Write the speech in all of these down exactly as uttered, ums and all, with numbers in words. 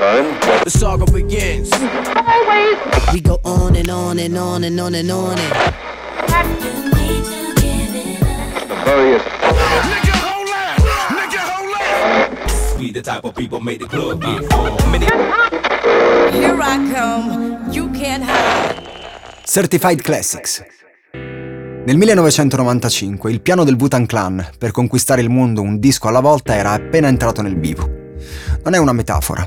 time. The saga begins. Always. We go on and on and on and on and on and. The various. Nigga, hold up! Nigga, hold up! We the type of people made the club get full. Here I come, you can't hide. Certified Classics. Nel millenovecentonovantacinque il piano del Wu-Tang Clan per conquistare il mondo un disco alla volta era appena entrato nel vivo. Non è una metafora.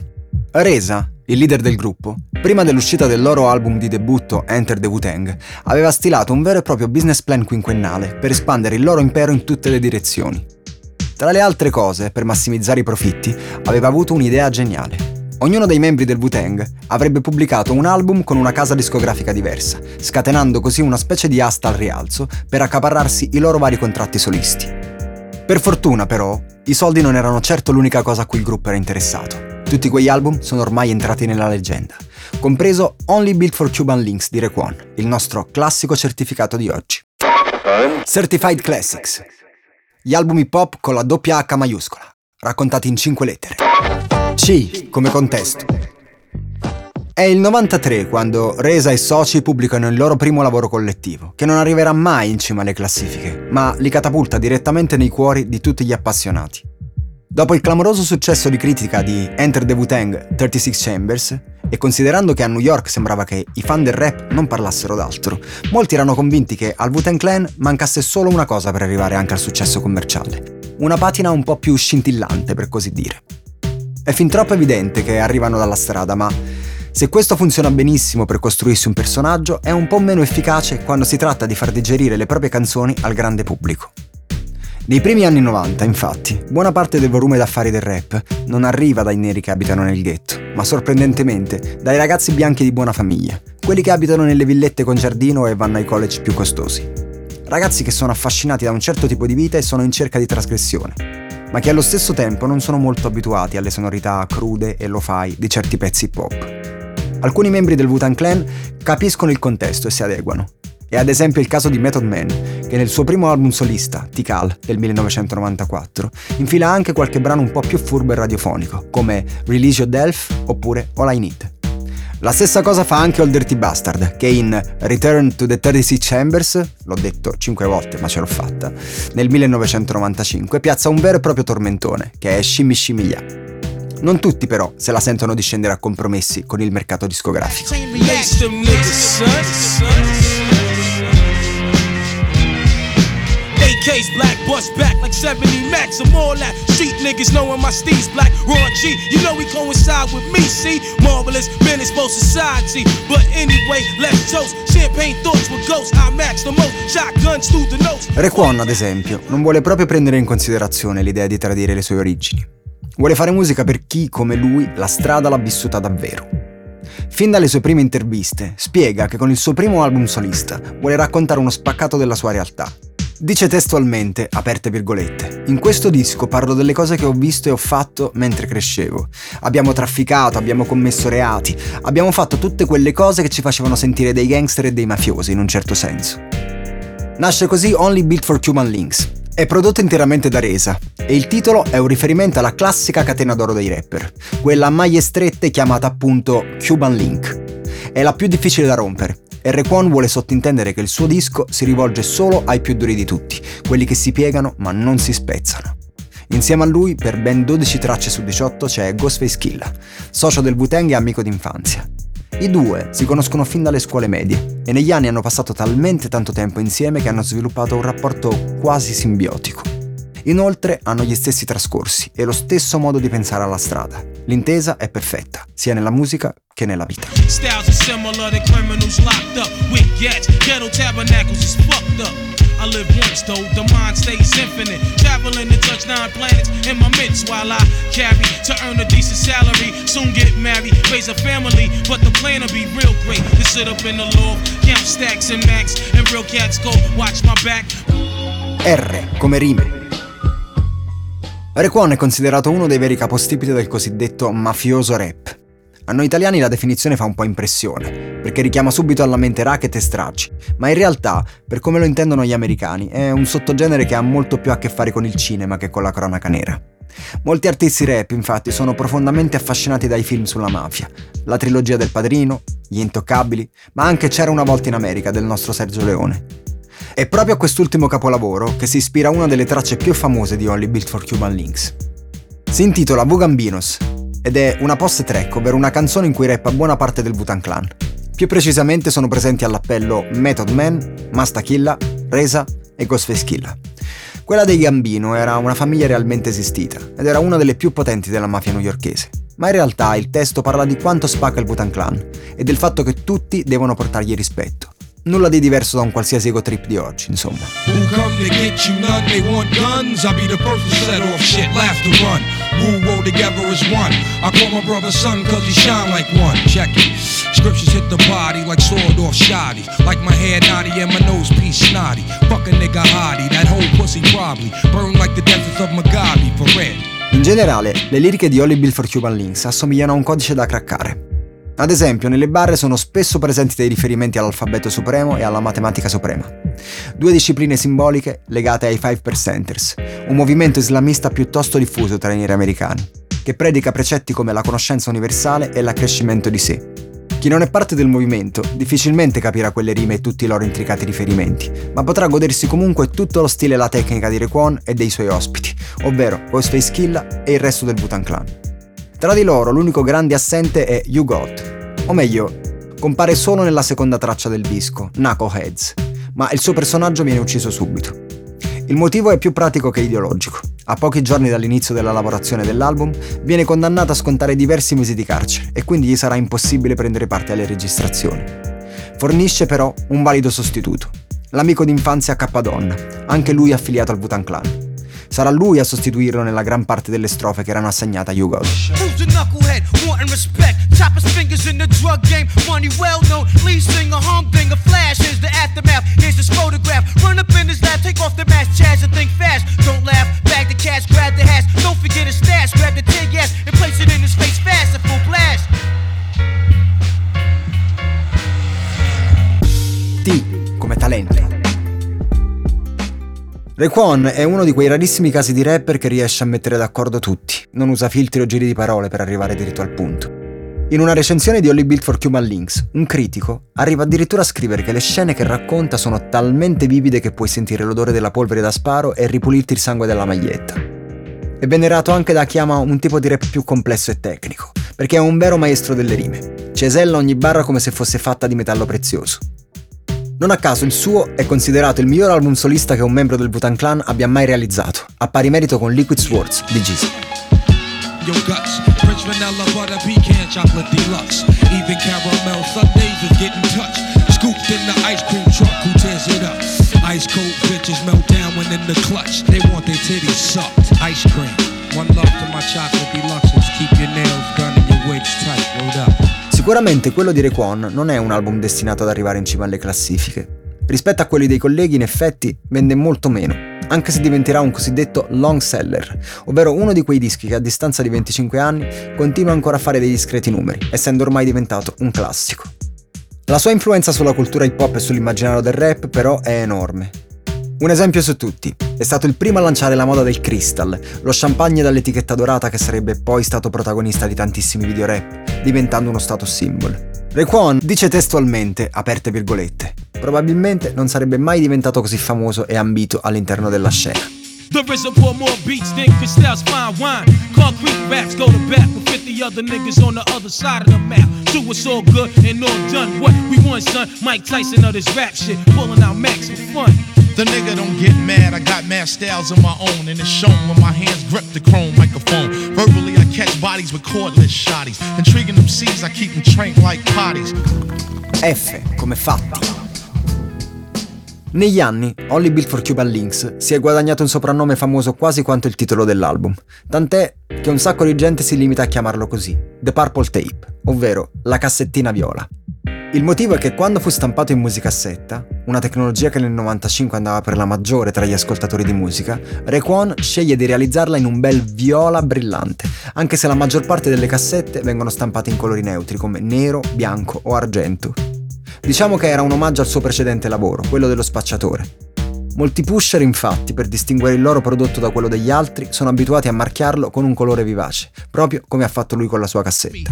R Z A, il leader del gruppo, prima dell'uscita del loro album di debutto Enter the Wu-Tang, aveva stilato un vero e proprio business plan quinquennale per espandere il loro impero in tutte le direzioni. Tra le altre cose, per massimizzare i profitti, aveva avuto un'idea geniale. Ognuno dei membri del Wu-Tang avrebbe pubblicato un album con una casa discografica diversa, scatenando così una specie di asta al rialzo per accaparrarsi i loro vari contratti solisti. Per fortuna, però, i soldi non erano certo l'unica cosa a cui il gruppo era interessato. Tutti quegli album sono ormai entrati nella leggenda, compreso Only Built four Cuban Linx di Raekwon, il nostro classico certificato di oggi. Certified Classics. Gli album hip hop con la doppia H maiuscola, raccontati in cinque lettere. C come contesto. È il novantatré quando R Z A e soci pubblicano il loro primo lavoro collettivo, che non arriverà mai in cima alle classifiche, ma li catapulta direttamente nei cuori di tutti gli appassionati. Dopo il clamoroso successo di critica di Enter the Wu-Tang thirty-six Chambers, e considerando che a New York sembrava che i fan del rap non parlassero d'altro, molti erano convinti che al Wu-Tang Clan mancasse solo una cosa per arrivare anche al successo commerciale, una patina un po' più scintillante per così dire. È fin troppo evidente che arrivano dalla strada, ma se questo funziona benissimo per costruirsi un personaggio, è un po' meno efficace quando si tratta di far digerire le proprie canzoni al grande pubblico. Nei primi anni novanta, infatti, buona parte del volume d'affari del rap non arriva dai neri che abitano nel ghetto, ma sorprendentemente dai ragazzi bianchi di buona famiglia, quelli che abitano nelle villette con giardino e vanno ai college più costosi. Ragazzi che sono affascinati da un certo tipo di vita e sono in cerca di trasgressione, ma che allo stesso tempo non sono molto abituati alle sonorità crude e lo-fi di certi pezzi hip hop. Alcuni membri del Wu-Tang Clan capiscono il contesto e si adeguano. È ad esempio il caso di Method Man, che nel suo primo album solista, Tical, del millenovecentonovantaquattro, infila anche qualche brano un po' più furbo e radiofonico, come Release Your Delf oppure All I Need. La stessa cosa fa anche Ol' Dirty Bastard, che in Return to the thirty-six Chambers, l'ho detto cinque volte ma ce l'ho fatta, nel millenovecentonovantacinque piazza un vero e proprio tormentone, che è Shimmy Shimmy Ya. Non tutti però se la sentono di scendere a compromessi con il mercato discografico. Case black, bust back like seventy max. I'm all that street niggas knowing my steez black. Raw G, you know he coincide with me, see? Marvelous, men is both society. But anyway, let's toast. Champagne thoughts with ghosts. I max the most. Shotguns through the notes. Raekwon, ad esempio, non vuole proprio prendere in considerazione l'idea di tradire le sue origini. Vuole fare musica per chi, come lui, la strada l'ha vissuta davvero. Fin dalle sue prime interviste, spiega che con il suo primo album solista vuole raccontare uno spaccato della sua realtà. Dice testualmente, aperte virgolette, in questo disco parlo delle cose che ho visto e ho fatto mentre crescevo. Abbiamo trafficato, abbiamo commesso reati, abbiamo fatto tutte quelle cose che ci facevano sentire dei gangster e dei mafiosi in un certo senso. Nasce così Only Built for Cuban Linx. È prodotto interamente da R Z A e il titolo è un riferimento alla classica catena d'oro dei rapper, quella a maglie strette chiamata appunto Cuban Linx. È la più difficile da rompere. E Raekwon vuole sottintendere che il suo disco si rivolge solo ai più duri di tutti, quelli che si piegano ma non si spezzano. Insieme a lui, per ben dodici tracce su diciotto, c'è Ghostface Killah, socio del Wu-Tang e amico d'infanzia. I due si conoscono fin dalle scuole medie e negli anni hanno passato talmente tanto tempo insieme che hanno sviluppato un rapporto quasi simbiotico. Inoltre hanno gli stessi trascorsi e lo stesso modo di pensare alla strada. L'intesa è perfetta, sia nella musica che nella vita. R come rime. Raekwon è considerato uno dei veri capostipiti del cosiddetto mafioso rap. A noi italiani la definizione fa un po' impressione, perché richiama subito alla mente racket e stracci, ma in realtà, per come lo intendono gli americani, è un sottogenere che ha molto più a che fare con il cinema che con la cronaca nera. Molti artisti rap, infatti, sono profondamente affascinati dai film sulla mafia, la trilogia del Padrino, Gli Intoccabili, ma anche C'era una volta in America del nostro Sergio Leone. È proprio a quest'ultimo capolavoro che si ispira una delle tracce più famose di Only Built four Cuban Linx. Si intitola Wu-Gambinos ed è una post track, ovvero una canzone in cui rappa buona parte del Wu-Tang Clan. Più precisamente sono presenti all'appello Method Man, Masta Killa, R Z A e Ghostface Killah. Quella dei Gambino era una famiglia realmente esistita ed era una delle più potenti della mafia newyorkese, ma in realtà il testo parla di quanto spacca il Wu-Tang Clan e del fatto che tutti devono portargli rispetto. Nulla di diverso da un qualsiasi ego trip di oggi, insomma. Who come to get you none, they want guns, I'll be the first to set off shit, laugh to run. Who roll together as one, I call my brother son cause he shine like one. Check it, scriptures hit the body like sword off shoddy, like my hair naughty and my nose piece snotty. Fuck a nigga hottie, that whole pussy probably burn like the deserts of Mugabe for red. In generale, le liriche di Only Built four Cuban Linx assomigliano a un codice da craccare. Ad esempio, nelle barre sono spesso presenti dei riferimenti all'alfabeto supremo e alla matematica suprema, due discipline simboliche legate ai Five Percenters, un movimento islamista piuttosto diffuso tra i neri americani, che predica precetti come la conoscenza universale e l'accrescimento di sé. Chi non è parte del movimento difficilmente capirà quelle rime e tutti i loro intricati riferimenti, ma potrà godersi comunque tutto lo stile e la tecnica di Raekwon e dei suoi ospiti, ovvero Ghostface Killah e il resto del Wu-Tang Clan. Tra di loro l'unico grande assente è You Got, o meglio, compare solo nella seconda traccia del disco, Knuckleheads, ma il suo personaggio viene ucciso subito. Il motivo è più pratico che ideologico. A pochi giorni dall'inizio della lavorazione dell'album viene condannato a scontare diversi mesi di carcere e quindi gli sarà impossibile prendere parte alle registrazioni. Fornisce però un valido sostituto, l'amico d'infanzia Cappadonna, anche lui affiliato al Wu-Tang Clan. Sarà lui a sostituirlo nella gran parte delle strofe che erano assegnate a Hugo. T come talento. Raekwon è uno di quei rarissimi casi di rapper che riesce a mettere d'accordo tutti, non usa filtri o giri di parole per arrivare diritto al punto. In una recensione di Only Built four Cuban Linx, un critico arriva addirittura a scrivere che le scene che racconta sono talmente vivide che puoi sentire l'odore della polvere da sparo e ripulirti il sangue dalla maglietta. È venerato anche da chi ama un tipo di rap più complesso e tecnico, perché è un vero maestro delle rime, cesella ogni barra come se fosse fatta di metallo prezioso. Non a caso il suo è considerato il miglior album solista che un membro del Wu-Tang Clan abbia mai realizzato, a pari merito con Liquid Swords di G Z A. Sicuramente quello di Raekwon non è un album destinato ad arrivare in cima alle classifiche. Rispetto a quelli dei colleghi, in effetti, vende molto meno, anche se diventerà un cosiddetto long seller, ovvero uno di quei dischi che a distanza di venticinque anni continua ancora a fare dei discreti numeri, essendo ormai diventato un classico. La sua influenza sulla cultura hip hop e sull'immaginario del rap, però, è enorme. Un esempio su tutti, è stato il primo a lanciare la moda del crystal, lo champagne dall'etichetta dorata che sarebbe poi stato protagonista di tantissimi video rap, diventando uno status symbol. Raekwon dice testualmente, aperte virgolette, probabilmente non sarebbe mai diventato così famoso e ambito all'interno della scena. The nigga don't get mad, I got mad styles of my own, and it's shown when my hands grip the chrome microphone. Verbally I catch bodies with cordless shotties, intriguing them seeds, I keep them trained like potties. F come fatta. Negli anni, Only Built four Cuban Linx si è guadagnato un soprannome famoso quasi quanto il titolo dell'album, tant'è che un sacco di gente si limita a chiamarlo così, The Purple Tape, ovvero la cassettina viola. Il motivo è che quando fu stampato in musicassetta, una tecnologia che nel novantacinque andava per la maggiore tra gli ascoltatori di musica, Raekwon sceglie di realizzarla in un bel viola brillante, anche se la maggior parte delle cassette vengono stampate in colori neutri come nero, bianco o argento. Diciamo che era un omaggio al suo precedente lavoro, quello dello spacciatore. Molti pusher, infatti, per distinguere il loro prodotto da quello degli altri, sono abituati a marchiarlo con un colore vivace, proprio come ha fatto lui con la sua cassetta.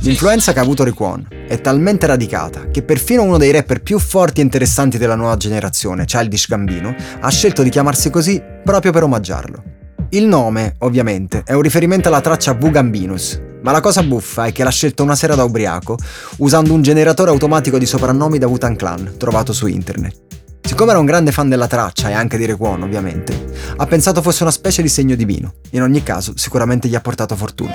L'influenza che ha avuto Raekwon è talmente radicata che perfino uno dei rapper più forti e interessanti della nuova generazione, Childish Gambino, ha scelto di chiamarsi così proprio per omaggiarlo. Il nome, ovviamente, è un riferimento alla traccia Wu-Gambinos, ma la cosa buffa è che l'ha scelto una sera da ubriaco usando un generatore automatico di soprannomi da Wu-Tang Clan trovato su internet. Siccome era un grande fan della traccia e anche di Raekwon, ovviamente, ha pensato fosse una specie di segno divino. In ogni caso, sicuramente gli ha portato fortuna.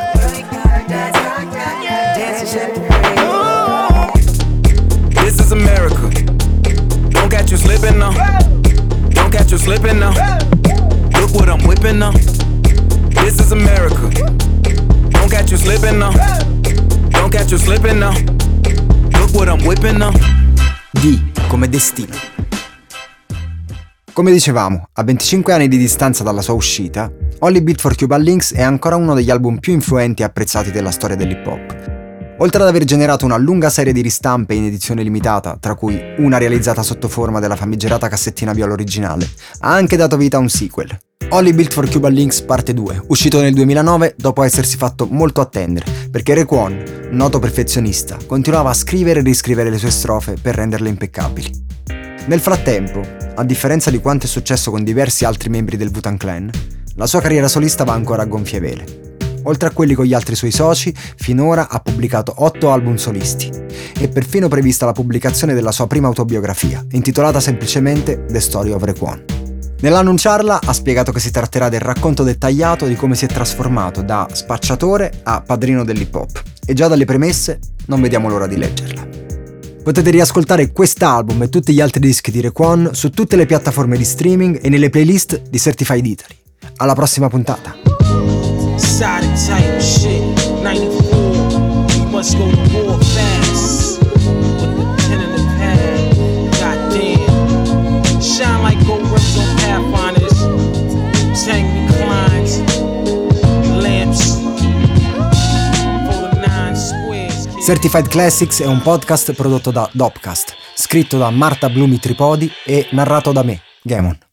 D come destino. Come dicevamo, a venticinque anni di distanza dalla sua uscita, Only Built four Cuban Linx è ancora uno degli album più influenti e apprezzati della storia dell'hip hop. Oltre ad aver generato una lunga serie di ristampe in edizione limitata, tra cui una realizzata sotto forma della famigerata cassettina viola originale, ha anche dato vita a un sequel, Only Built four Cuban Linx Parte due, uscito nel duemilanove dopo essersi fatto molto attendere, perché Raekwon, noto perfezionista, continuava a scrivere e riscrivere le sue strofe per renderle impeccabili. Nel frattempo, a differenza di quanto è successo con diversi altri membri del Wu-Tang Clan, la sua carriera solista va ancora a gonfie vele. Oltre a quelli con gli altri suoi soci, finora ha pubblicato otto album solisti. È perfino prevista la pubblicazione della sua prima autobiografia, intitolata semplicemente The Story of Raekwon. Nell'annunciarla ha spiegato che si tratterà del racconto dettagliato di come si è trasformato da spacciatore a padrino dell'hip hop, e già dalle premesse non vediamo l'ora di leggerla. Potete riascoltare quest'album e tutti gli altri dischi di Raekwon su tutte le piattaforme di streaming e nelle playlist di Certified Italy. Alla prossima puntata! Side of type of shit, ninety-four, we must go to war fast, with the pen and the pad, goddamn, shine like gold rips on pathfinders, tank reclines, lamps, nine squares. Certified Classics è un podcast prodotto da Dopcast, scritto da Marta Blumi Tripodi e narrato da me, Gamon.